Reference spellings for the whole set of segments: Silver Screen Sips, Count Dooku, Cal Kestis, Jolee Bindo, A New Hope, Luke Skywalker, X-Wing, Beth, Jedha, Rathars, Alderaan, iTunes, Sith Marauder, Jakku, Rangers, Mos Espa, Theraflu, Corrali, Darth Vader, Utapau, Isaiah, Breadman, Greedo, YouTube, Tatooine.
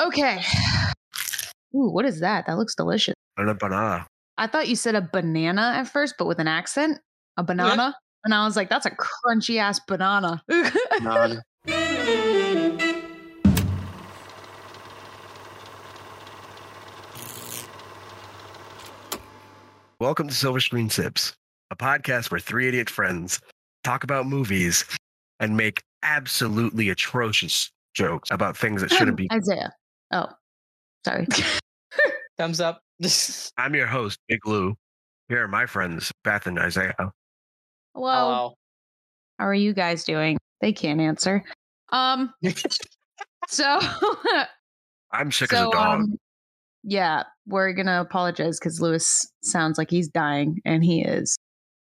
Okay. Ooh, what is that? That looks delicious. An banana. I thought you said a banana at first, but with an accent. A banana. Yeah. And I was like, that's a crunchy ass banana. Nod. Welcome to Silver Screen Sips, a podcast where three idiot friends talk about movies and make absolutely atrocious jokes about things that shouldn't be. Isaiah. Oh, sorry. Thumbs up. I'm your host, Big Lou. Here are my friends, Beth and Isaiah. Well, hello. How are you guys doing? They can't answer. So I'm sick as a dog. Yeah, we're gonna apologize because Lewis sounds like he's dying, and he is.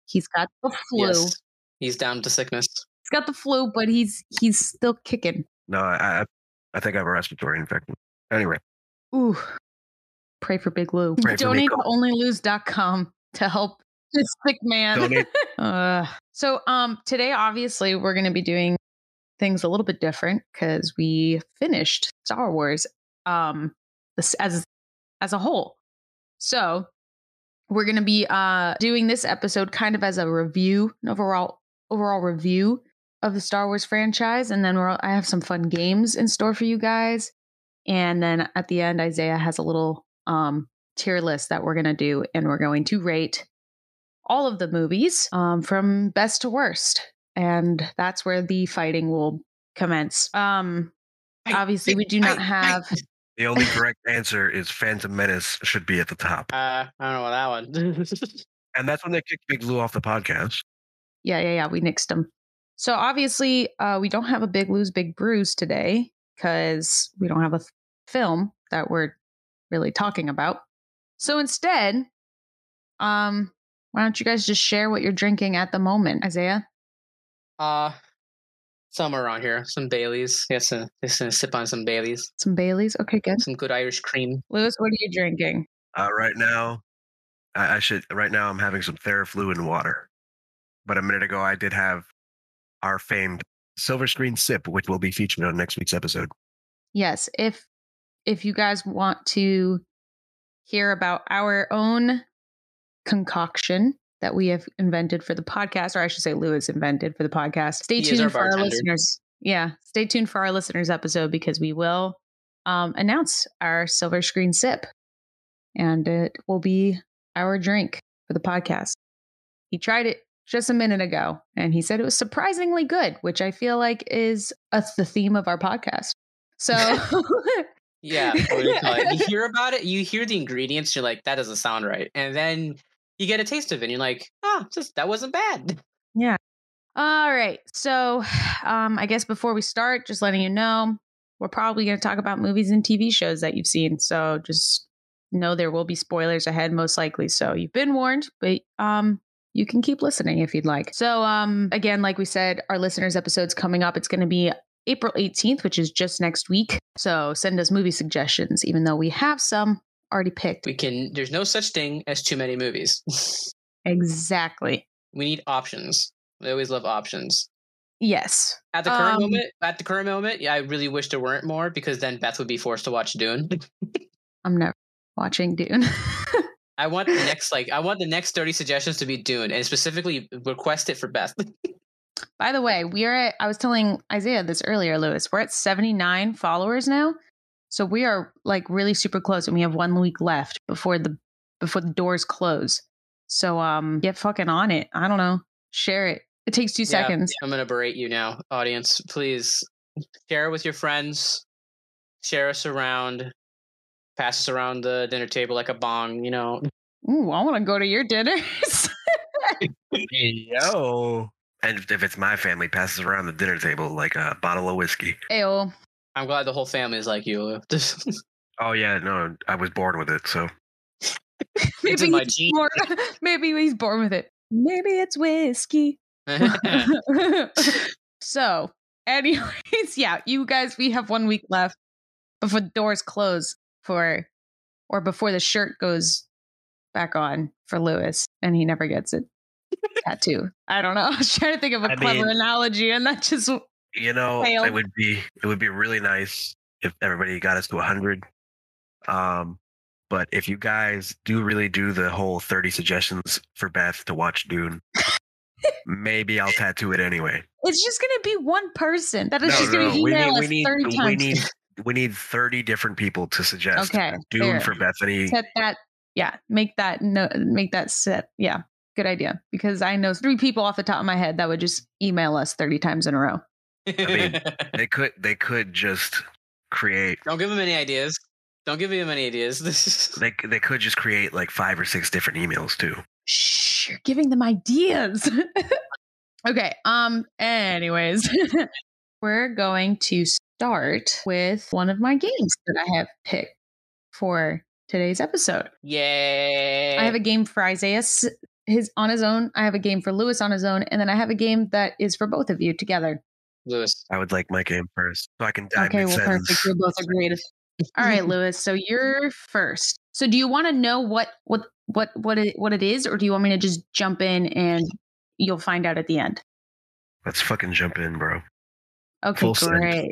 He's got the flu. Yes, he's down to sickness. He's got the flu, but he's still kicking. No, I think I have a respiratory infection. Anyway. Ooh. Pray for Big Lou. Donate to onlylose.com to help this sick man. Today, obviously, we're going to be doing things a little bit different because we finished Star Wars as a whole. So we're going to be doing this episode kind of as a review, an overall review of the Star Wars franchise. And then I have some fun games in store for you guys. And then at the end, Isaiah has a little tier list that we're going to do, and we're going to rate all of the movies from best to worst. And that's where the fighting will commence. Obviously, we do not have... The only correct answer is Phantom Menace should be at the top. I don't know about that one. And that's when they kicked Big Lou off the podcast. Yeah. We nixed him. So obviously, we don't have a Big Lou's Big Brews today because we don't have a film that we're really talking about. So instead, why don't you guys just share what you're drinking at the moment, Isaiah? Somewhere around here. Some Baileys. Yes, I'm just going to sip on some Baileys. Some Baileys? Okay, good. Some good Irish cream. Lewis, what are you drinking? Right now I'm having some Theraflu and water. But a minute ago I did have our famed Silver Screen Sip, which will be featured on next week's episode. Yes, if you guys want to hear about our own concoction that we have invented for the podcast, or I should say Lewis invented for the podcast. Stay tuned for our listeners. Yeah, stay tuned for our listeners episode because we will announce our Silver Screen Sip, and it will be our drink for the podcast. He tried it just a minute ago, and he said it was surprisingly good, which I feel like is the theme of our podcast. So, yeah, you hear about it, you hear the ingredients, you're like, that doesn't sound right, and then you get a taste of it, and you're like, that wasn't bad. Yeah. All right. So, I guess before we start, just letting you know, we're probably going to talk about movies and TV shows that you've seen. So just know there will be spoilers ahead, most likely. So you've been warned, but you can keep listening if you'd like. So again, like we said, our listeners episode's coming up. It's going to be April 18th, which is just next week. So send us movie suggestions, even though we have some already picked. There's no such thing as too many movies. Exactly. We need options. I always love options. Yes. At the current moment, yeah, I really wish there weren't more because then Beth would be forced to watch Dune. I'm never watching Dune. I want the next 30 suggestions to be Dune, and specifically request it for Beth. By the way, I was telling Isaiah this earlier, Lewis, we're at 79 followers now. So we are like really super close, and we have 1 week left before the doors close. So get fucking on it. I don't know. Share it. It takes 2 seconds. I'm going to berate you now, audience. Please share with your friends. Share us around. Pass us around the dinner table like a bong, you know. Ooh, I want to go to your dinners. Yo. And if it's my family, pass us around the dinner table like a bottle of whiskey. Ayo. I'm glad the whole family is like you. Oh, yeah. No, I was born with it, so. Maybe he's born with it. Maybe it's whiskey. So, anyways, yeah, you guys, we have 1 week left before the doors close or before the shirt goes back on for Lewis, and he never gets it. Tattoo. I don't know. I was trying to think of a clever analogy, and that just... You know, failed. It would be really nice if everybody got us to 100. But if you guys do really do the whole 30 suggestions for Beth to watch Dune, maybe I'll tattoo it anyway. It's just going to be one person. That is just going to email us 30 times. We need 30 different people to suggest Dune for Bethany. Set that, make that set. Yeah, good idea. Because I know 3 people off the top of my head that would just email us 30 times in a row. I mean, they could just create. Don't give them any ideas. They could just create like 5 or 6 different emails too. Shh, you're giving them ideas. Okay. Anyways, we're going to start with one of my games that I have picked for today's episode. Yay! I have a game for Isaiah on his own. I have a game for Lewis on his own, and then I have a game that is for both of you together. Lewis, I would like my game first, so I can dive into it. Okay, well, perfect. You both agreed. All right, Lewis. So you're first. So do you want to know what it is, or do you want me to just jump in and you'll find out at the end? Let's fucking jump in, bro. Okay, full great. Send.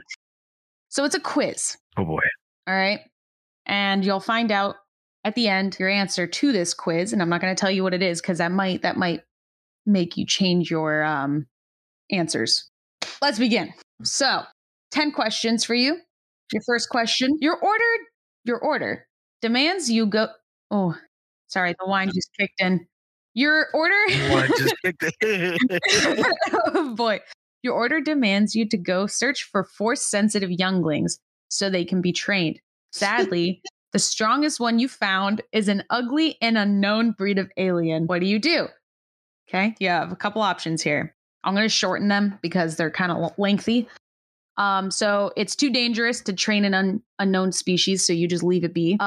So it's a quiz. Oh boy. All right, and you'll find out at the end your answer to this quiz, and I'm not going to tell you what it is because that might make you change your answers. Let's begin. So 10 questions for you. Your first question, your order demands you go. Oh, sorry. The wine just kicked in. Oh boy. Your order demands you to go search for force sensitive younglings so they can be trained. Sadly, the strongest one you found is an ugly and unknown breed of alien. What do you do? Okay. You have a couple options here. I'm going to shorten them because they're kind of lengthy. So it's too dangerous to train an unknown species, so you just leave it be.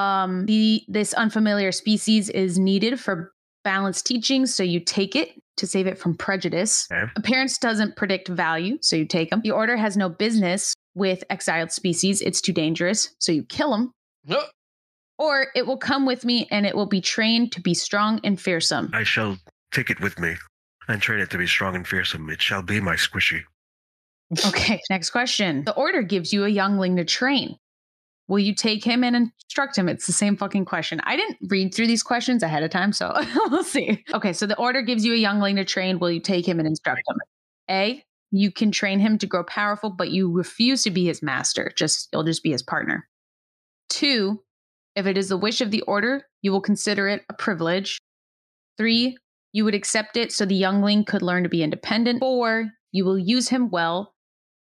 This unfamiliar species is needed for balanced teaching, so you take it to save it from prejudice. Okay. Appearance doesn't predict value, so you take them. The order has no business with exiled species. It's too dangerous, so you kill them. No. Or it will come with me, and it will be trained to be strong and fearsome. I shall take it with me and train it to be strong and fearsome. It shall be my squishy. Okay, next question. The order gives you a youngling to train. Will you take him and instruct him? It's the same fucking question. I didn't read through these questions ahead of time, so we'll see. Okay, so the order gives you a youngling to train. Will you take him and instruct him? A, you can train him to grow powerful, but you refuse to be his master. You'll just be his partner. 2, if it is the wish of the order, you will consider it a privilege. 3, you would accept it so the youngling could learn to be independent. 4, you will use him well.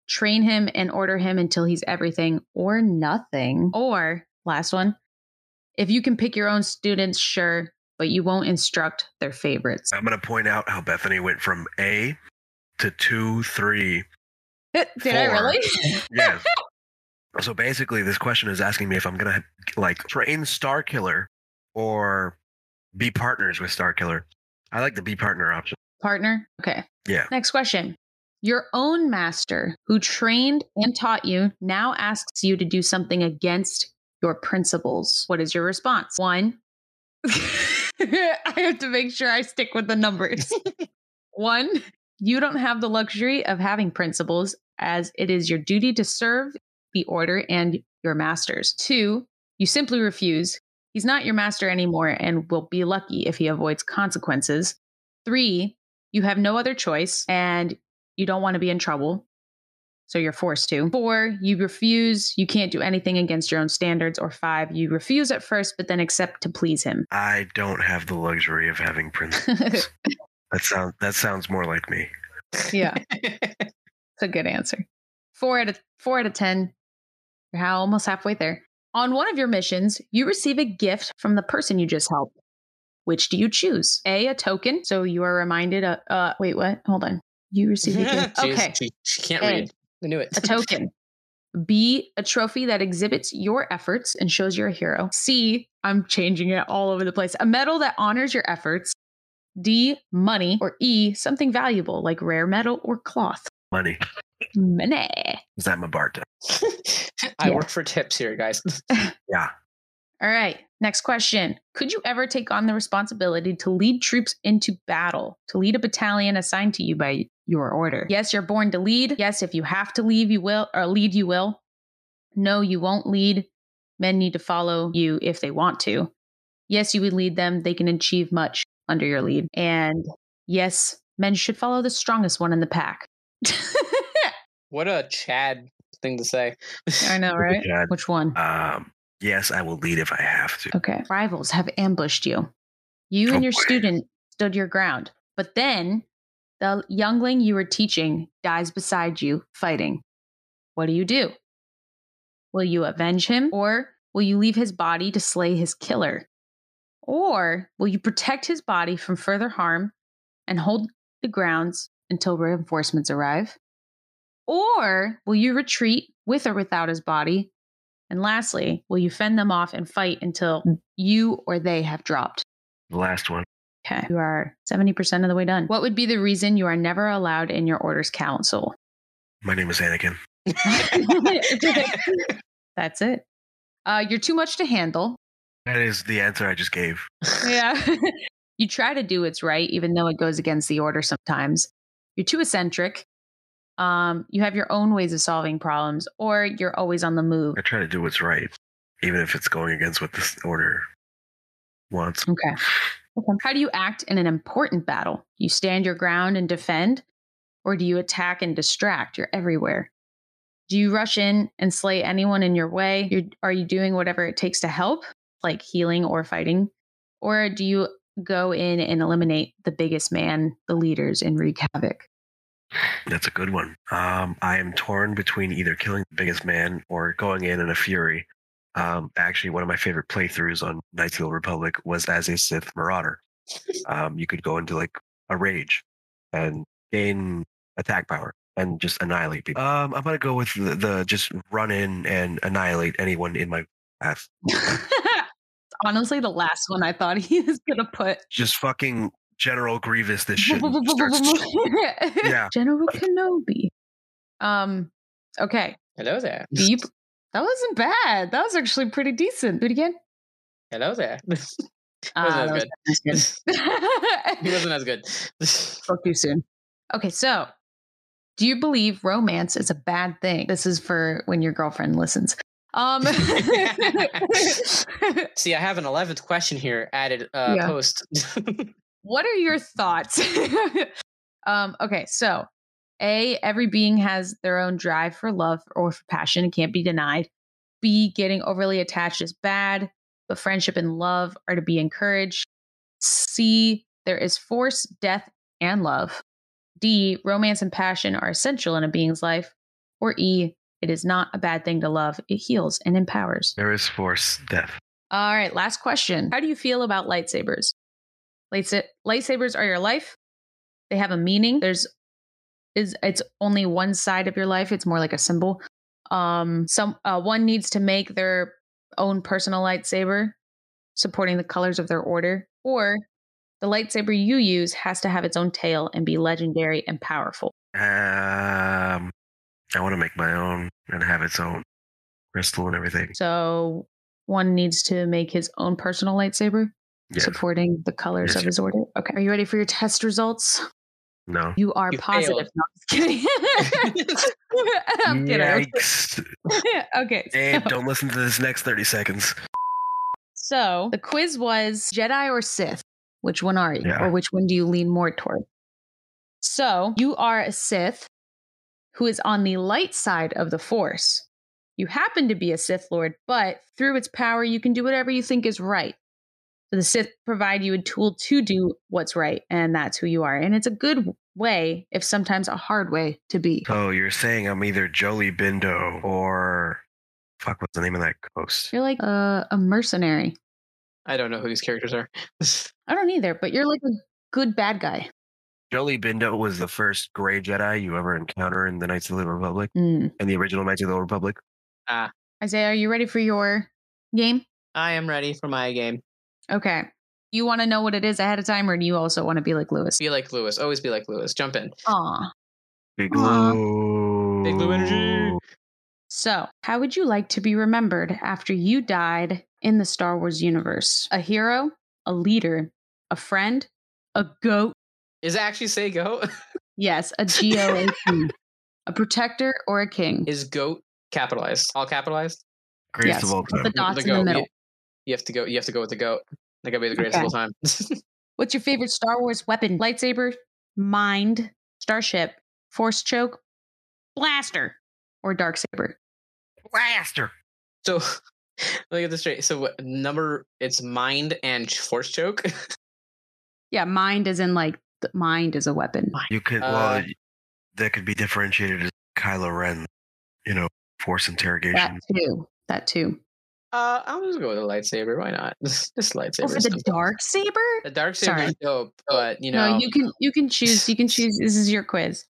Train him and order him until he's everything or nothing. Or last one, if you can pick your own students, sure, but you won't instruct their favorites. I'm going to point out how Bethany went from A to 2, 3. Did 4. I really? Yes. So basically this question is asking me if I'm going to like train Starkiller or be partners with Starkiller. I like the be partner option. Partner? Okay. Yeah. Next question. Your own master, who trained and taught you, now asks you to do something against your principles. What is your response? 1, I have to make sure I stick with the numbers. 1, you don't have the luxury of having principles, as it is your duty to serve the order and your masters. 2, you simply refuse. He's not your master anymore and will be lucky if he avoids consequences. 3, you have no other choice and you don't want to be in trouble, so you're forced to. 4, you refuse. You can't do anything against your own standards. Or 5, you refuse at first, but then accept to please him. I don't have the luxury of having principles. That sounds more like me. Yeah, it's a good answer. 4 out of 10. You're almost halfway there. On one of your missions, you receive a gift from the person you just helped. Which do you choose? A, a token, so you are reminded. Wait, what? Hold on. You received a gift. Okay. She can't read. I knew it. A token. B, a trophy that exhibits your efforts and shows you're a hero. C, I'm changing it all over the place. A medal that honors your efforts. D, money. Or E, something valuable like rare metal or cloth. Money. Money. Because I'm a bartender. I work for tips here, guys. Yeah. All right. Next question. Could you ever take on the responsibility to lead troops into battle, to lead a battalion assigned to you by your order? Yes, you're born to lead. Yes, if you have to leave, you will. No, you won't lead. Men need to follow you if they want to. Yes, you would lead them. They can achieve much under your lead. And yes, men should follow the strongest one in the pack. What a Chad thing to say. I know, right? Chad. Which one? Yes, I will lead if I have to. Okay. Rivals have ambushed you. You and your student stood your ground. But then the youngling you were teaching dies beside you fighting. What do? Will you avenge him, or will you leave his body to slay his killer? Or will you protect his body from further harm and hold the grounds until reinforcements arrive? Or will you retreat with or without his body? And lastly, will you fend them off and fight until you or they have dropped? The last one. Okay. You are 70% of the way done. What would be the reason you are never allowed in your order's council? My name is Anakin. That's it. You're too much to handle. That is the answer I just gave. Yeah. You try to do what's right, even though it goes against the order sometimes. You're too eccentric. You have your own ways of solving problems, or you're always on the move. I try to do what's right, even if it's going against what this order wants. Okay. How do you act in an important battle? You stand your ground and defend, or do you attack and distract? You're everywhere. Do you rush in and slay anyone in your way? Are you doing whatever it takes to help, like healing or fighting? Or do you go in and eliminate the biggest man, the leaders, and wreak havoc? That's a good one. I am torn between either killing the biggest man or going in a fury. Actually, one of my favorite playthroughs on Knights of the Old Republic was as a Sith Marauder. You could go into like a rage and gain attack power and just annihilate people. I'm going to go with the just run in and annihilate anyone in my path. Honestly, the last one I thought he was going to put. Just fucking General Grievous this shit. Yeah. General Kenobi. Okay. Hello there. Deep. That wasn't bad. That was actually pretty decent. Do it again. Hello there. That wasn't as good. He wasn't as good. Talk too soon. Okay, so do you believe romance is a bad thing? This is for when your girlfriend listens. See, I have an 11th question here added post. What are your thoughts? Okay, so A, every being has their own drive for love or for passion. It can't be denied. B, getting overly attached is bad, but friendship and love are to be encouraged. C, there is force, death, and love. D, romance and passion are essential in a being's life. Or E, it is not a bad thing to love. It heals and empowers. There is force, death. All right, last question. How do you feel about lightsabers? Lightsabers are your life. They have a meaning. It's only one side of your life. It's more like a symbol. One needs to make their own personal lightsaber, supporting the colors of their order. Or the lightsaber you use has to have its own tail and be legendary and powerful. I want to make my own and have its own crystal and everything. So one needs to make his own personal lightsaber, supporting the colors of his order. Okay. Are you ready for your test results? No. You are positive. No, I'm kidding. I'm kidding. Yikes. Okay. Dave, so, don't listen to this next 30 seconds. So the quiz was Jedi or Sith? Which one are you? Yeah. Or which one do you lean more toward? So you are a Sith who is on the light side of the Force. You happen to be a Sith Lord, but through its power, you can do whatever you think is right. So the Sith provide you a tool to do what's right, and that's who you are. And it's a good way, if sometimes a hard way, to be. So you're saying I'm either Jolee Bindo or... Fuck, what's the name of that ghost? You're like a mercenary. I don't know who these characters are. I don't either, but you're like a good bad guy. Jolee Bindo was the first gray Jedi you ever encounter in the Knights of the Old Republic. In the original Knights of the Old Republic. Isaiah, are you ready for your game? I am ready for my game. Okay. You want to know what it is ahead of time, or do you also want to be like Lewis? Be like Lewis. Always be like Lewis. Jump in. Aw. Big Lou. Big Lou energy. So, how would you like to be remembered after you died in the Star Wars universe? A hero, a leader, a friend, a goat. Is it actually say goat? Yes, a G-O-A-T. A protector or a king. Is goat capitalized. All capitalized? Greatest of all time. The dots in the middle. You have to go with the goat. That gotta be the greatest of all time. What's your favorite Star Wars weapon? Lightsaber, mind, starship, force choke, blaster, or Darksaber? Blaster. So let me get this straight. So what number? It's mind and force choke. Yeah, mind is in like mind is a weapon. You could that could be differentiated as Kylo Ren, you know, force interrogation. That too. I'm just going with a lightsaber. Why not? This lightsaber. Oh, for the Darksaber? The Darksaber is dope, but you know. No, you can choose. This is your quiz.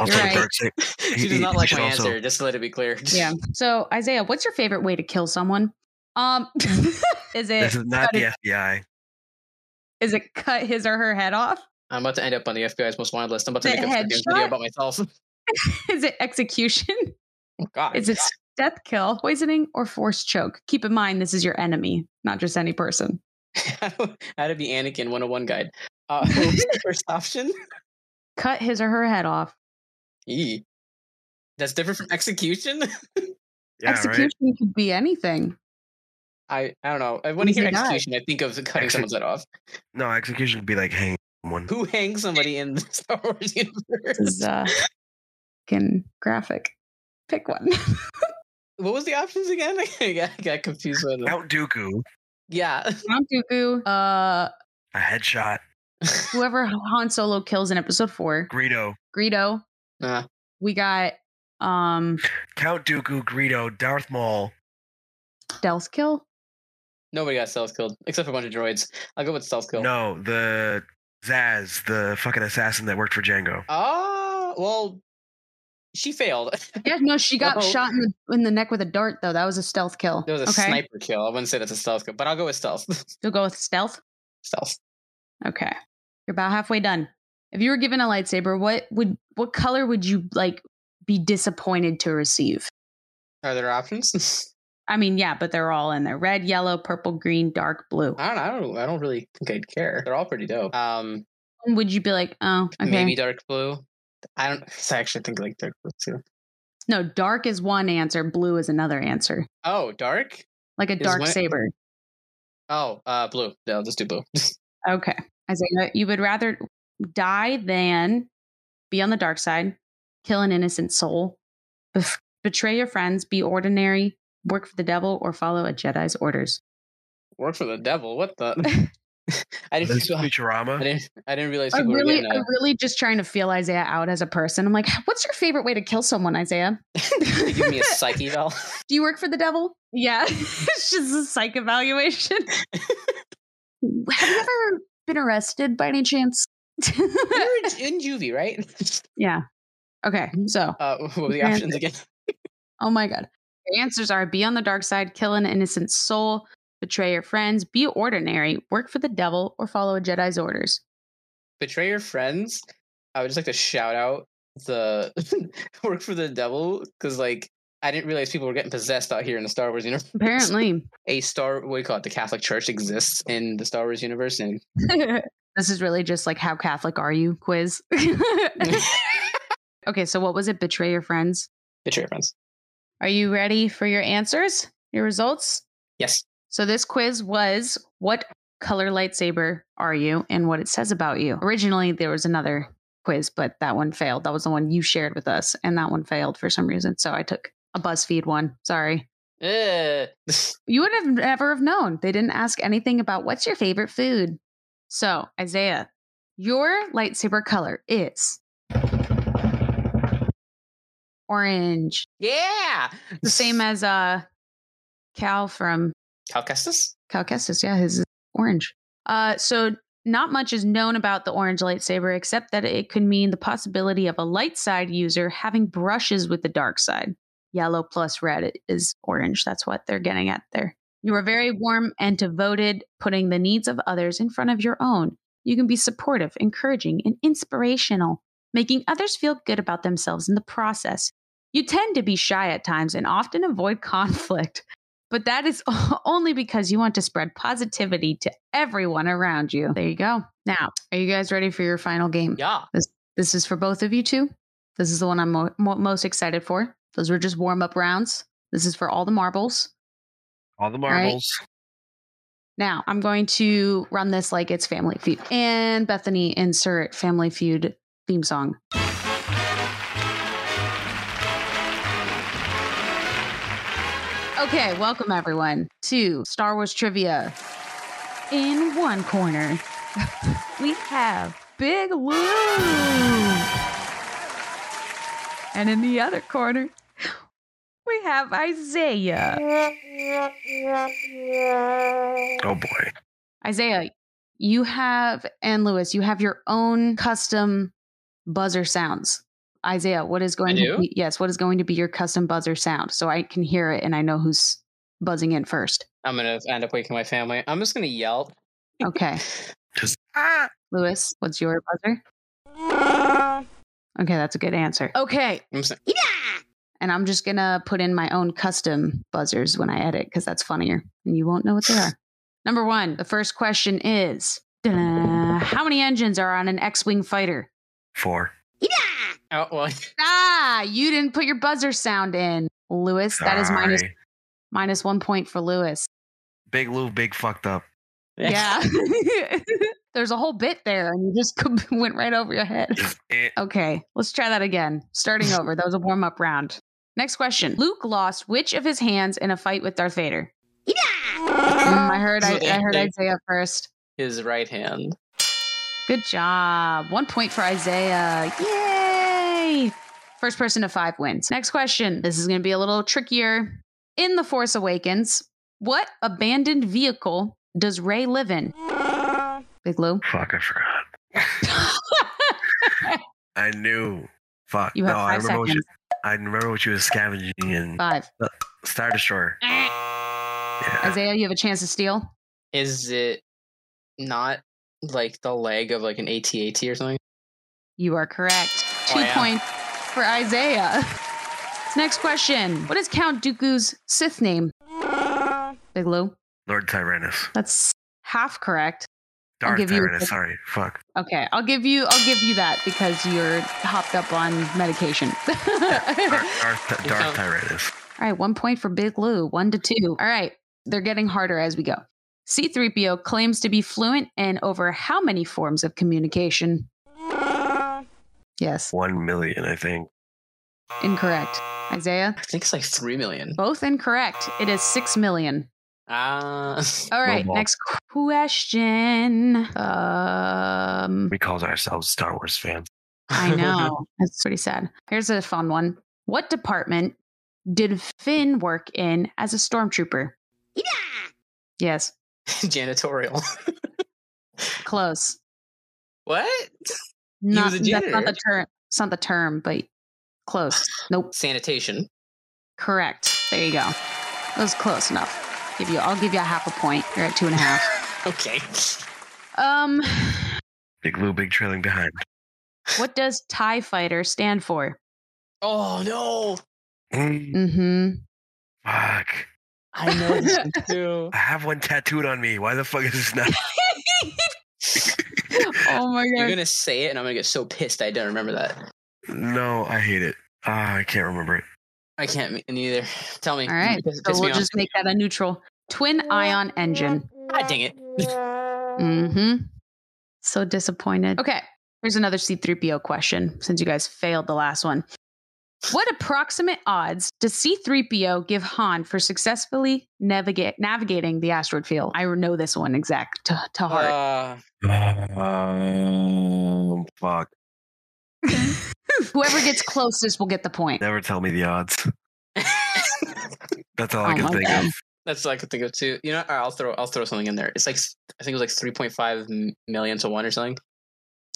Also, you're right. She does not like my answer, just to let it be clear. Yeah. So, Isaiah, what's your favorite way to kill someone? This is not the FBI. Is it cut his or her head off? I'm about to end up on the FBI's most wanted list. I'm about to make a video about myself. Is it execution? Oh, God. Is it death kill, poisoning, or force choke? Keep in mind, this is your enemy, not just any person. How to be Anakin 101 guide. First option? Cut his or her head off. Eee. That's different from execution? Yeah, execution could be anything. I don't know. When I hear execution, I think of cutting someone's head off. No, execution could be like hanging someone. Who hangs somebody in the Star Wars universe? This is graphic. Pick one. What was the options again? I got confused with them. Count Dooku. Yeah. Count Dooku. A headshot. Whoever Han Solo kills in episode 4. Greedo. We got Count Dooku, Greedo, Darth Maul. Stealth kill? Nobody got stealth killed, except for a bunch of droids. I'll go with stealth kill. No, the Zaz, the fucking assassin that worked for Django. Oh, well... She failed. Yeah, no, she got shot in the neck with a dart, though. That was a stealth kill. That was a sniper kill. I wouldn't say that's a stealth kill, but I'll go with stealth. You'll go with stealth? Stealth. Okay. You're about halfway done. If you were given a lightsaber, what color would you, like, be disappointed to receive? Are there options? I mean, yeah, but they're all in there. Red, yellow, purple, green, dark blue. I don't really think I'd care. They're all pretty dope. Would you be like, oh, okay. Maybe dark blue? I actually think like dark blue too. No, dark is one answer. Blue is another answer. Oh, dark? Like a dark saber. Oh, blue. No, let's do blue. Okay. Isaiah, you would rather die than be on the dark side, kill an innocent soul, betray your friends, be ordinary, work for the devil, or follow a Jedi's orders. Work for the devil? What the... I didn't realize people were I'm really just trying to feel Isaiah out as a person. I'm like, what's your favorite way to kill someone, Isaiah? You give me a psych eval. Do you work for the devil? Yeah. It's just a psych evaluation. Have you ever been arrested by any chance? You're in juvie, right? Yeah. Okay, so. What were the options again? Oh my God. The answers are be on the dark side, kill an innocent soul, betray your friends, be ordinary, work for the devil, or follow a Jedi's orders. Betray your friends? I would just like to shout out the work for the devil, because like I didn't realize people were getting possessed out here in the Star Wars universe. Apparently. What do you call it? The Catholic Church exists in the Star Wars universe. And this is really just like how Catholic are you quiz. Okay, so what was it? Betray your friends? Betray your friends. Are you ready for your answers? Your results? Yes. So this quiz was, what color lightsaber are you and what it says about you? Originally, there was another quiz, but that one failed. That was the one you shared with us, and that one failed for some reason. So I took a BuzzFeed one. Sorry. You would have never have known. They didn't ask anything about what's your favorite food. So, Isaiah, your lightsaber color is... orange. Yeah! The same as Cal from... Cal Kestis? Cal Kestis, yeah, his is orange. So not much is known about the orange lightsaber, except that it could mean the possibility of a light side user having brushes with the dark side. Yellow plus red is orange. That's what they're getting at there. You are very warm and devoted, putting the needs of others in front of your own. You can be supportive, encouraging, and inspirational, making others feel good about themselves in the process. You tend to be shy at times and often avoid conflict. But that is only because you want to spread positivity to everyone around you. There you go. Now, are you guys ready for your final game? Yeah. This is for both of you two. This is the one I'm most excited for. Those were just warm-up rounds. This is for all the marbles. All the marbles. Right? Now, I'm going to run this like it's Family Feud. And Bethany, insert Family Feud theme song. Okay, welcome everyone to Star Wars Trivia. In one corner, we have Big Lou. And in the other corner, we have Isaiah. Oh boy. Isaiah, you have, and Lewis, you have your own custom buzzer sounds. Isaiah, what is going to be your custom buzzer sound? So I can hear it and I know who's buzzing in first. I'm going to end up waking my family. I'm just going to yell. Okay. Lewis, what's your buzzer? Okay, that's a good answer. Okay. Yeah! And I'm just going to put in my own custom buzzers when I edit because that's funnier and you won't know what they are. Number one, the first question is, how many engines are on an X-Wing fighter? 4. Yeah! Oh, well. You didn't put your buzzer sound in, Lewis. Sorry. That is minus 1 point for Lewis. Big Lou, big fucked up. Yeah. There's a whole bit there and you just went right over your head. Okay, let's try that again. Starting over. That was a warm-up round. Next question. Luke lost which of his hands in a fight with Darth Vader? Yeah! I heard Isaiah first. His right hand. Good job. 1 point for Isaiah. Yay! First person to 5 wins. Next question. This is going to be a little trickier. In The Force Awakens, what abandoned vehicle does Rey live in? Big Lou? Fuck, I forgot. I knew. Fuck. You have 5 seconds. I remember what you were scavenging in. 5. Star Destroyer. Yeah. Isaiah, you have a chance to steal? Is it not like the leg of like an AT-AT or something? You are correct. 2 points for Isaiah. Next question. What is Count Dooku's Sith name? Big Lou? Lord Tyrannus. That's half correct. Darth Tyrannus, sorry. Fuck. Okay, I'll give you that because you're hopped up on medication. Darth Tyrannus. All right, 1 point for Big Lou, 1-2. All right, they're getting harder as we go. C-3PO claims to be fluent in over how many forms of communication? Yes. 1 million, I think. Incorrect. Isaiah? I think it's like 3 million. Both incorrect. It is 6 million. All right, next question. We called ourselves Star Wars fans. I know. That's pretty sad. Here's a fun one. What department did Finn work in as a stormtrooper? Yeah. Yes. Janitorial. Close. What? It's not the term, but close. Nope. Sanitation. Correct. There you go. That was close enough. I'll give you a 0.5 point. You're at 2.5. Okay. Big Lou, big trailing behind. What does TIE Fighter stand for? Oh no. Mm-hmm. Fuck. I know this one too. I have one tattooed on me. Why the fuck is this not? Oh my god. You're gonna say it, and I'm gonna get so pissed. I don't remember that. No, I hate it. I can't remember it. I can't neither. Tell me. All right. So we'll just make that a neutral. Twin ion engine. God dang it. Mm-hmm. So disappointed. Okay. Here's another C-3PO question since you guys failed the last one. What approximate odds does C-3PO give Han for successfully navigating the asteroid field? I know this one exact to heart. Fuck. Whoever gets closest will get the point. Never tell me the odds. That's all I can think of. That's all I can think of too. You know, I'll throw something in there. It's like, I think it was like 3.5 million to 1 or something.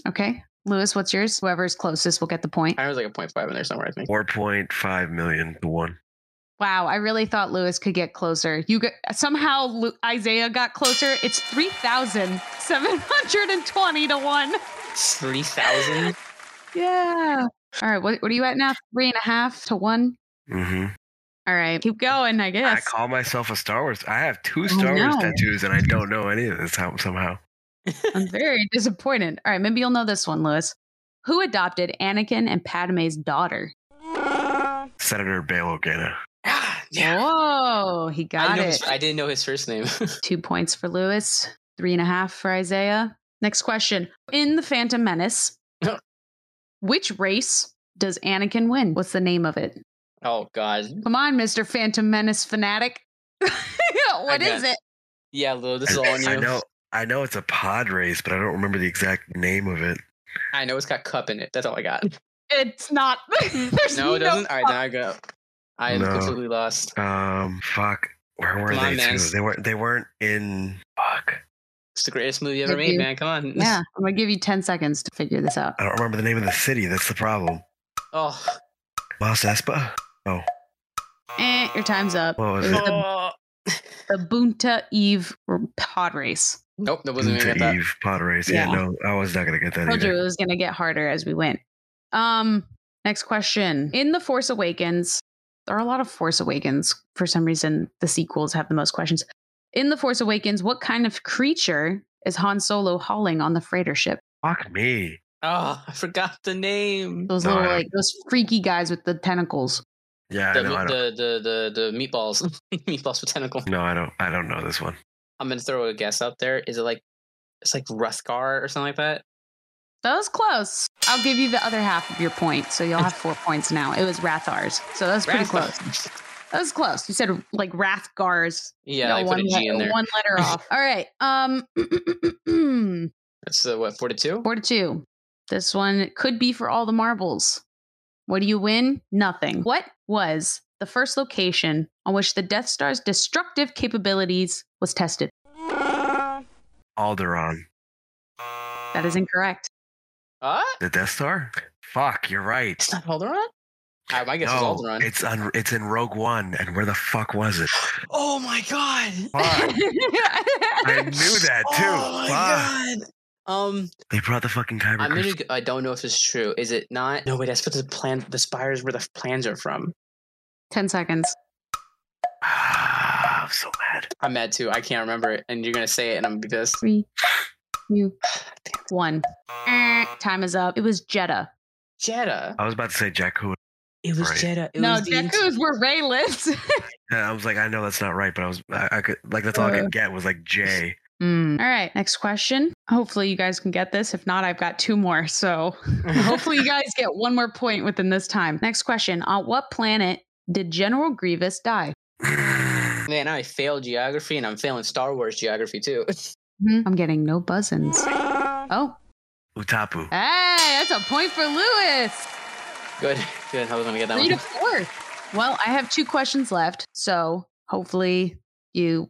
Okay. Lewis, what's yours? Whoever's closest will get the point. I was like a 0.5 in there somewhere, I think. 4.5 million to 1. Wow. I really thought Lewis could get closer. Isaiah got closer. It's 3,720 to 1. 3,000? Yeah. All right. What are you at now? 3.5 to 1. Mm-hmm. All right. Keep going, I guess. I call myself a Star Wars. I have 2 Star Wars tattoos, and I don't know any of this somehow. I'm very disappointed. All right. Maybe you'll know this one, Lewis. Who adopted Anakin and Padme's daughter? Senator Bail Organa. Yeah. Whoa, he got it. I didn't know his first name. 2 points for Lewis, 3.5 for Isaiah. Next question. In The Phantom Menace, which race does Anakin win? What's the name of it? Oh, God. Come on, Mr. Phantom Menace fanatic. What is it? Yeah, Lou, this is all on you. I know it's a pod race, but I don't remember the exact name of it. I know it's got cup in it. That's all I got. It's not. No, it doesn't? Cup. All right, then I go. I am completely lost. Fuck. Where were they? They weren't in... Fuck. It's the greatest movie ever made, man. Come on. Yeah, I'm going to give you 10 seconds to figure this out. I don't remember the name of the city. That's the problem. Oh. Mos Espa? Oh. Your time's up. What was it? The Bunta Eve pod race. Nope, that wasn't even that. Eve pod race. Yeah, no, I was not going to get that. I told you it was going to get harder as we went. Next question. In The Force Awakens, there are a lot of Force Awakens. For some reason, the sequels have the most questions. In The Force Awakens, what kind of creature is Han Solo hauling on the freighter ship? Fuck me. Oh, I forgot the name. Those little, like, those freaky guys with the tentacles. Yeah, the meatballs. Meatballs with tentacles. No, I don't know this one. I'm going to throw a guess out there. Is it like, it's like Ruskar or something like that? That was close. I'll give you the other half of your point. So you'll have 4 points now. It was Rathars. So that was pretty close. That was close. You said like Rathgars. Yeah, I put a G in there. One letter off. All right. That's what, 42? 42. This one could be for all the marbles. What do you win? Nothing. What was the first location on which the Death Star's destructive capabilities was tested? Alderaan. That is incorrect. The Death Star? Fuck, you're right. It's not Alderaan? My guess is Alderaan. It's in Rogue One, and where the fuck was it? Oh my god! I knew that too. Oh my god! They brought the fucking Kyber. I don't know if it's true. Is it not? No, wait. That's what the spires where the plans are from. 10 seconds. I'm so mad. I'm mad too. I can't remember it, and you're gonna say it, and I'm gonna be pissed. 3, 2, 1. Time is up. It was Jedha. Jedha. I was about to say Jakku. It was right. Jedha. No, Jakku is where Rey lives. Yeah, I was like, I know that's not right, but I could like that's all I could get was like J. All right, next question. Hopefully you guys can get this. If not, I've got two more. So hopefully you guys get one more point within this time. Next question. On what planet did General Grievous die? Man, I failed geography and I'm failing Star Wars geography too. I'm getting no buzzins. Oh. Utapu. Hey, that's a point for Lewis. Good. I was going to get that 3 to 4. Well, I have 2 questions left. So hopefully...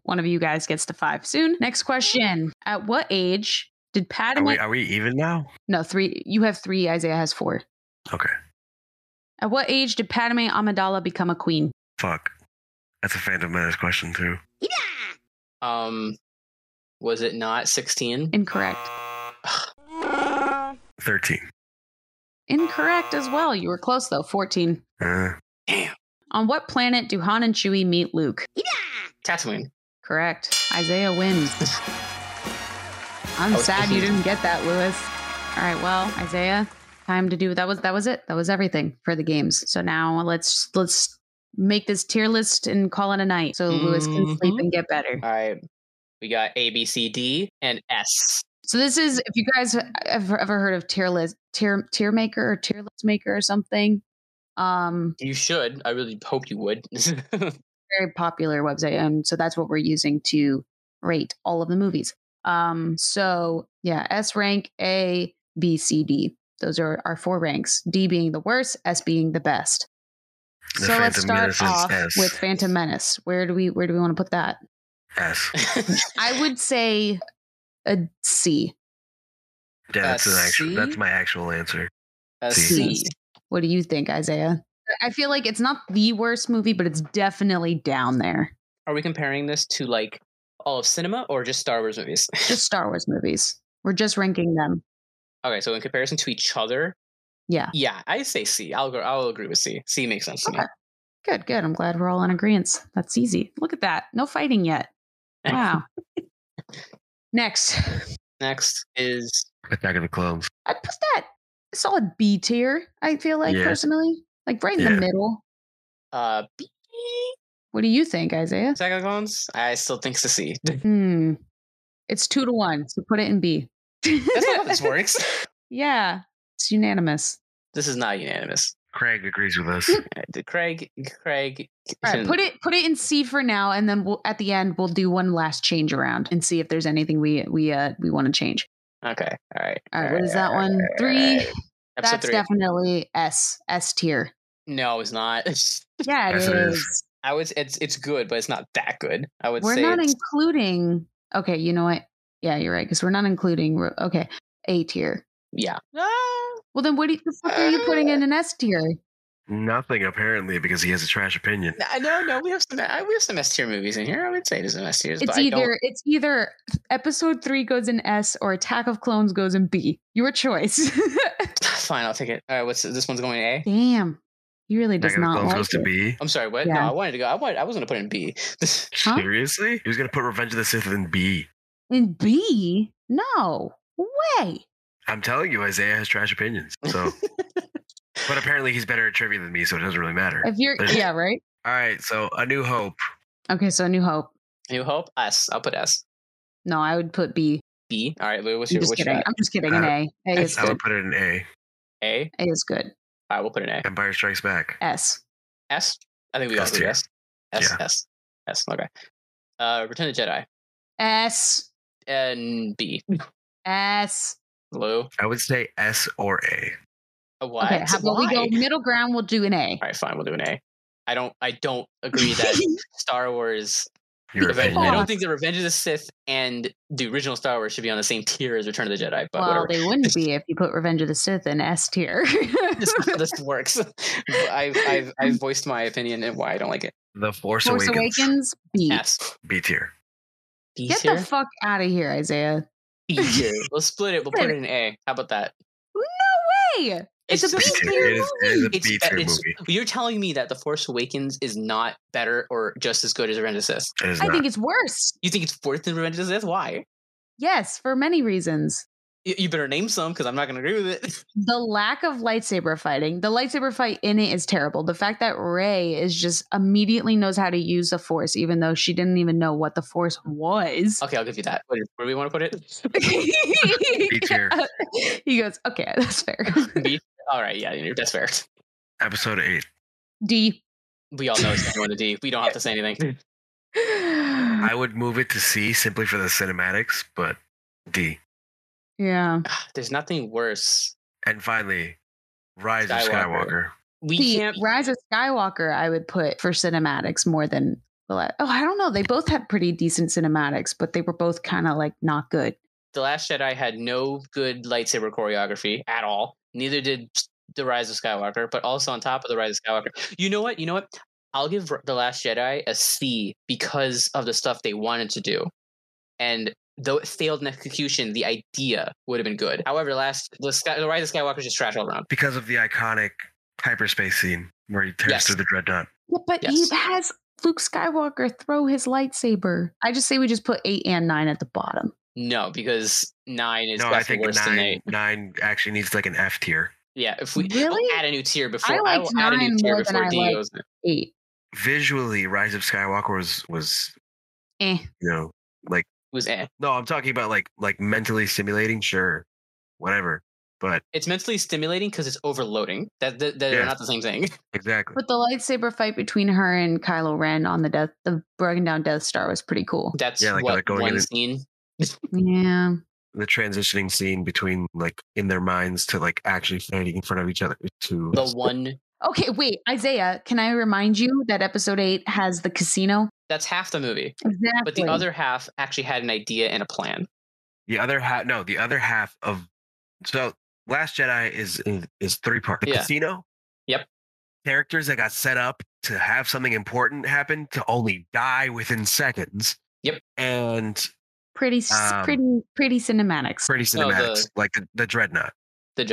one of you guys gets to 5 soon. Next question. At what age did Padme... Are we even now? No, 3. You have 3. Isaiah has 4. Okay. At what age did Padme Amidala become a queen? Fuck. That's a Phantom Menace question, too. Yeah! Was it not 16? Incorrect. 13. Incorrect as well. You were close, though. 14. Damn. On what planet do Han and Chewie meet Luke? Yeah! Tatooine. Correct. Isaiah wins. I'm sad you didn't get that, Lewis. All right, well, Isaiah, time to do that was it. That was everything for the games. So now let's make this tier list and call it a night so Lewis can sleep and get better. All right. We got A, B, C, D, and S. So this is, if you guys have ever heard of tier list maker or something. You should. I really hope you would. Very popular website, and so that's what we're using to rate all of the movies. So yeah, S rank, A, B, C, D. Those are our 4 ranks. D being the worst, S being the best. So let's start off with Phantom Menace. Where do we want to put that? S. I would say a C. Yeah, that's my actual answer. A C. What do you think, Isaiah? I feel like it's not the worst movie, but it's definitely down there. Are we comparing this to like all of cinema or just Star Wars movies? Just Star Wars movies. We're just ranking them. Okay, so in comparison to each other. Yeah. Yeah, I say C. I'll agree with C. C makes sense to me. Good. I'm glad we're all in agreement. That's easy. Look at that. No fighting yet. Wow. Next is Attack of the Clones. I'd put that a solid B tier, I feel like, personally. Like right in the middle. What do you think, Isaiah? Attack of the Clones? I still think it's a C. It's 2-1, so put it in B. That's not how this works. Yeah, it's unanimous. This is not unanimous. Craig agrees with us. Craig. All right, put it in C for now, and then we'll, at the end, we'll do one last change around and see if there's anything we want to change. Okay. All right. All right. What is that one? Three. Right. That's three. Definitely S tier. No, it's not. Yeah, it is. I would. It's good, but it's not that good. I would. We're not including. Okay, you know what? Yeah, you're right, because we're not including. Okay, A tier. Yeah. Well, then what the fuck are you putting in an S tier? Nothing, apparently, because he has a trash opinion. No, we have some S tier movies in here. I would say there's an S tier. It's either Episode 3 goes in S or Attack of Clones goes in B. Your choice. Fine, I'll take it. All right, this one's going A? Damn. He really does not like it. Goes to B. I'm sorry, what? Yeah. No, I wanted to go. I was going to put in B. Huh? Seriously? He was going to put Revenge of the Sith in B. In B? No way. I'm telling you, Isaiah has trash opinions. So, but apparently he's better at trivia than me, so it doesn't really matter. Yeah, right. All right, so A New Hope. Okay, so A New Hope. S. I'll put S. No, I would put B. B. All right, Lou, what's your? I'm just kidding. An A. A is good. I would put it in A. A. A is good. All right, we'll put an A. Empire Strikes Back. S. S. I think we all do S. S. Yeah. S. S. Okay. Return of the Jedi. S. And B. S. Lou? I would say S or A. Why? Okay, how about we go middle ground? We'll do an A. All right, fine. We'll do an A. I don't agree that Star Wars. I don't think the Revenge of the Sith and the original Star Wars should be on the same tier as Return of the Jedi. But well, whatever. They wouldn't be if you put Revenge of the Sith in S tier. This works. I've voiced my opinion and why I don't like it. The Force Awakens. B. S. B tier. Get the fuck out of here, Isaiah. We'll split it. We'll put it in A. How about that? No way! It's a B-tier movie. It's a B-tier movie. You're telling me that The Force Awakens is not better or just as good as Revenge of the Sith? I think it's worse. You think it's worse than Revenge of the Sith? Why? Yes, for many reasons. You better name some, because I'm not going to agree with it. The lack of lightsaber fighting. The lightsaber fight in it is terrible. The fact that Rey is just immediately knows how to use the Force, even though she didn't even know what the Force was. Okay, I'll give you that. Where do we want to put it? B tier. He goes, okay, that's fair. B? All right, yeah, that's fair. Episode 8. D. We all know it's going to D. We don't have to say anything. I would move it to C simply for the cinematics, but D. Yeah. There's nothing worse. And finally, Rise of Skywalker. Rise of Skywalker, I would put for cinematics more than the last. Oh, I don't know. They both had pretty decent cinematics, but they were both kind of like not good. The Last Jedi had no good lightsaber choreography at all. Neither did the Rise of Skywalker, but also on top of the Rise of Skywalker. You know what? I'll give The Last Jedi a C because of the stuff they wanted to do. And though it failed in execution, the idea would have been good. However, the Rise of Skywalker is just trash all around. Because of the iconic hyperspace scene where he tears through the dreadnought. Yeah, but he has Luke Skywalker throw his lightsaber. I just say we just put 8 and 9 at the bottom. No, because 9 is worse than 8. 9 actually needs like an F tier. Yeah, if we add a new tier before I will add a new tier before D goes in. 8. Visually, Rise of Skywalker was you know, like. Was eh. No, I'm talking about like mentally stimulating, sure, whatever. But it's mentally stimulating because it's overloading. They're not the same thing. Exactly. But the lightsaber fight between her and Kylo Ren on the broken down Death Star was pretty cool. That's scene. Yeah. The transitioning scene between like in their minds to like actually fighting in front of each other to the one. Okay, wait, Isaiah, can I remind you that episode 8 has the casino? That's half the movie. Exactly. But the other half actually had an idea and a plan. So Last Jedi is 3 parts. The casino? Yep. Characters that got set up to have something important happen to only die within seconds. Yep. And pretty cinematics. Like the dreadnought. The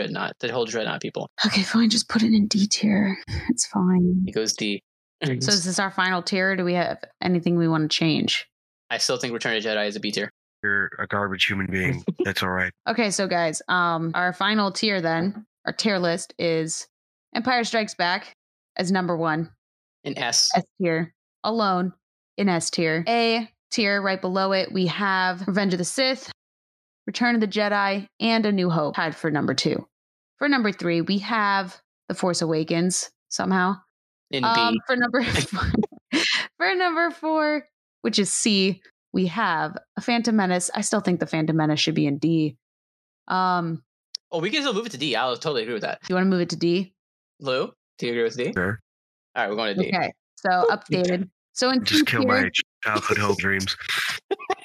whole dreadnought people. Okay, fine. Just put it in D tier. It's fine. It goes D. So is this our final tier? Or do we have anything we want to change? I still think Return of the Jedi is a B tier. You're a garbage human being. That's all right. Okay, so guys, our final tier then, our tier list is Empire Strikes Back as number 1. In S. S tier. Alone in S tier. A tier, right below it, we have Revenge of the Sith, Return of the Jedi, and A New Hope, tied for number 2. For number 3, we have The Force Awakens, somehow. In B. For number 4, which is C, we have A Phantom Menace. I still think The Phantom Menace should be in D. Oh, we can still move it to D. I'll totally agree with that. Do you want to move it to D? Lou, do you agree with D? Sure. All right, we're going to D. Okay, so updated. So in just kill my childhood home dreams.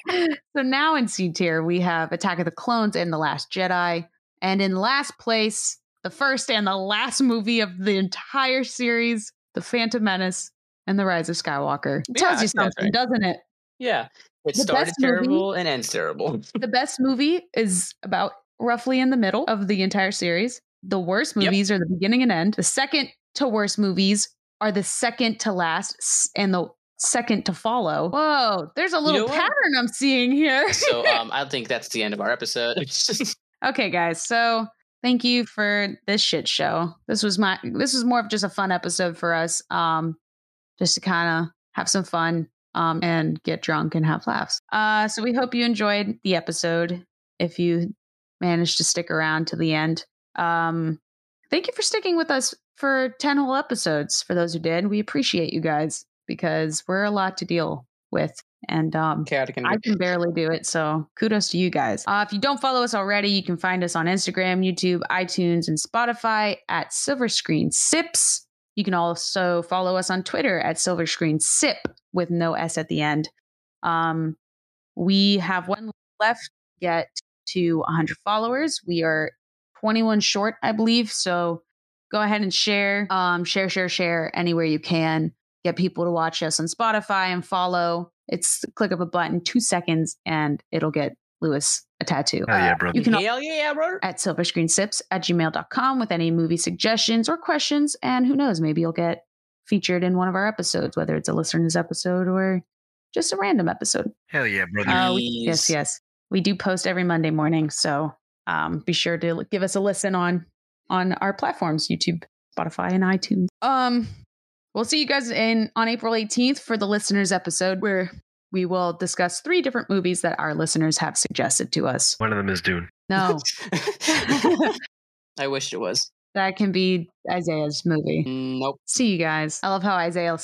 So now in C tier, we have Attack of the Clones and The Last Jedi. And in last place, the first and the last movie of the entire series, The Phantom Menace and The Rise of Skywalker. It tells you something, right, doesn't it? Yeah. It started terrible and ends terrible. The best movie is about roughly in the middle of the entire series. The worst movies are the beginning and end. The second to worst movies are the second to last and the second to follow. Whoa, there's a little pattern I'm seeing here. So I think that's the end of our episode. Okay, guys. So thank you for this shit show. This was more of just a fun episode for us. Just to kind of have some fun and get drunk and have laughs. So we hope you enjoyed the episode. If you managed to stick around to the end. Thank you for sticking with us for 10 whole episodes. For those who did, we appreciate you guys because we're a lot to deal with, and I can barely do it, so kudos to you guys. If you don't follow us already, you can find us on Instagram, YouTube, iTunes, and Spotify at Silver Screen Sips. You can also follow us on Twitter at Silver Screen Sip with no S at the end. We have one left yet to 100 followers. We are 21 short, I believe. So go ahead and share, share anywhere you can. Get people to watch us on Spotify and follow. It's click of a button, 2 seconds, and it'll get Lewis a tattoo. Hell yeah, bro. You can brother. At silverscreensips@gmail.com with any movie suggestions or questions. And who knows, maybe you'll get featured in one of our episodes, whether it's a listener's episode or just a random episode. Hell yeah, brother. Yes. We do post every Monday morning. So be sure to give us a listen on our platforms, YouTube, Spotify, and iTunes. We'll see you guys on April 18th for the listeners episode, where we will discuss 3 different movies that our listeners have suggested to us. One of them is Dune. No. I wish it was. That can be Isaiah's movie. Nope. See you guys. I love how Isaiah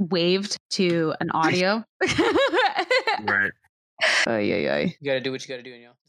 waved to an audio. Right. Oh, yeah. You got to do what you got to do, y'all.